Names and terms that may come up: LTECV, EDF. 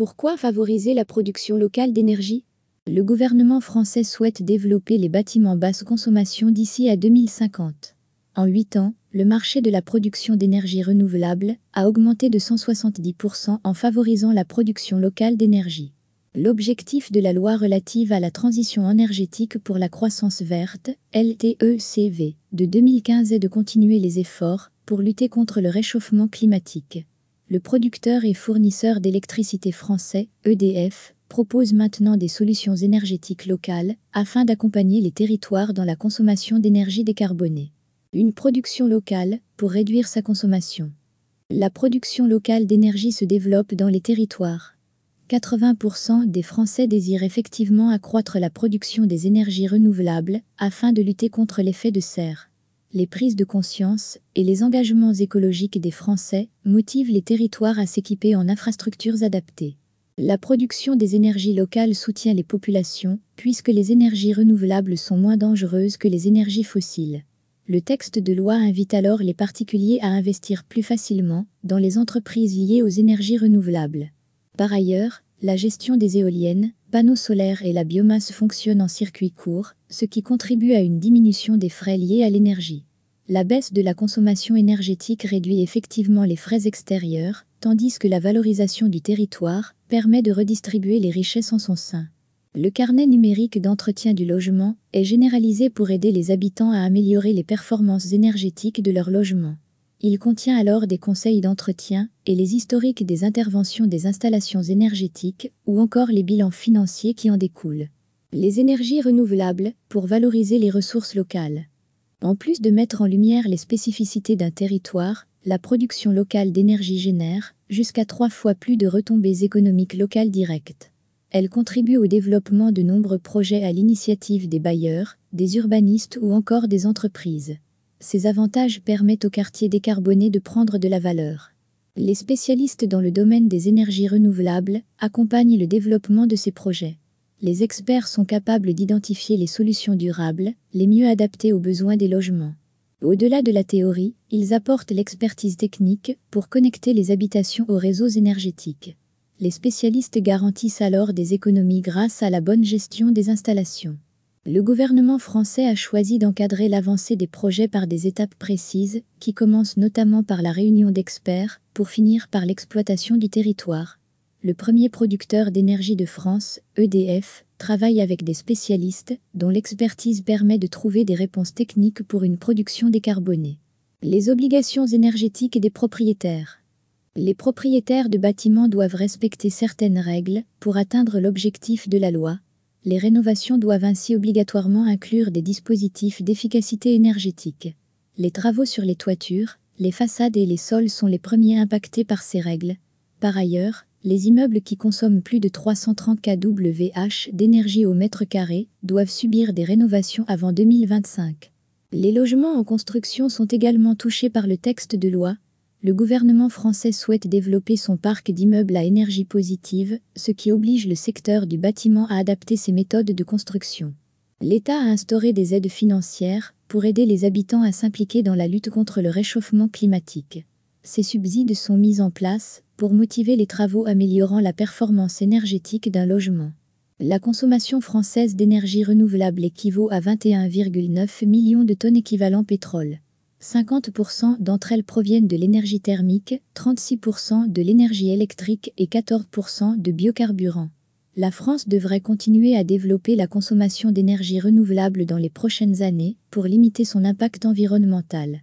Pourquoi favoriser la production locale d'énergie? Le gouvernement français souhaite développer les bâtiments basse consommation d'ici à 2050. En 8 ans, le marché de la production d'énergie renouvelable a augmenté de 170% en favorisant la production locale d'énergie. L'objectif de la loi relative à la transition énergétique pour la croissance verte, LTECV, de 2015 est de continuer les efforts pour lutter contre le réchauffement climatique. Le producteur et fournisseur d'électricité français, EDF, propose maintenant des solutions énergétiques locales afin d'accompagner les territoires dans la consommation d'énergie décarbonée. Une production locale pour réduire sa consommation. La production locale d'énergie se développe dans les territoires. 80% des Français désirent effectivement accroître la production des énergies renouvelables afin de lutter contre l'effet de serre. Les prises de conscience et les engagements écologiques des Français motivent les territoires à s'équiper en infrastructures adaptées. La production des énergies locales soutient les populations, puisque les énergies renouvelables sont moins dangereuses que les énergies fossiles. Le texte de loi invite alors les particuliers à investir plus facilement dans les entreprises liées aux énergies renouvelables. Par ailleurs, la gestion des éoliennes, panneaux solaires et la biomasse fonctionnent en circuit court, ce qui contribue à une diminution des frais liés à l'énergie. La baisse de la consommation énergétique réduit effectivement les frais extérieurs, tandis que la valorisation du territoire permet de redistribuer les richesses en son sein. Le carnet numérique d'entretien du logement est généralisé pour aider les habitants à améliorer les performances énergétiques de leur logement. Il contient alors des conseils d'entretien et les historiques des interventions des installations énergétiques ou encore les bilans financiers qui en découlent. Les énergies renouvelables pour valoriser les ressources locales. En plus de mettre en lumière les spécificités d'un territoire, la production locale d'énergie génère jusqu'à 3 fois plus de retombées économiques locales directes. Elle contribue au développement de nombreux projets à l'initiative des bailleurs, des urbanistes ou encore des entreprises. Ces avantages permettent aux quartiers décarbonés de prendre de la valeur. Les spécialistes dans le domaine des énergies renouvelables accompagnent le développement de ces projets. Les experts sont capables d'identifier les solutions durables, les mieux adaptées aux besoins des logements. Au-delà de la théorie, ils apportent l'expertise technique pour connecter les habitations aux réseaux énergétiques. Les spécialistes garantissent alors des économies grâce à la bonne gestion des installations. Le gouvernement français a choisi d'encadrer l'avancée des projets par des étapes précises, qui commencent notamment par la réunion d'experts, pour finir par l'exploitation du territoire. Le premier producteur d'énergie de France, EDF, travaille avec des spécialistes, dont l'expertise permet de trouver des réponses techniques pour une production décarbonée. Les obligations énergétiques des propriétaires. Les propriétaires de bâtiments doivent respecter certaines règles pour atteindre l'objectif de la loi. Les rénovations doivent ainsi obligatoirement inclure des dispositifs d'efficacité énergétique. Les travaux sur les toitures, les façades et les sols sont les premiers impactés par ces règles. Par ailleurs, les immeubles qui consomment plus de 330 kWh d'énergie au mètre carré doivent subir des rénovations avant 2025. Les logements en construction sont également touchés par le texte de loi. Le gouvernement français souhaite développer son parc d'immeubles à énergie positive, ce qui oblige le secteur du bâtiment à adapter ses méthodes de construction. L'État a instauré des aides financières pour aider les habitants à s'impliquer dans la lutte contre le réchauffement climatique. Ces subsides sont mis en place pour motiver les travaux améliorant la performance énergétique d'un logement. La consommation française d'énergie renouvelable équivaut à 21,9 millions de tonnes équivalent pétrole. 50% d'entre elles proviennent de l'énergie thermique, 36% de l'énergie électrique et 14% de biocarburants. La France devrait continuer à développer la consommation d'énergie renouvelable dans les prochaines années pour limiter son impact environnemental.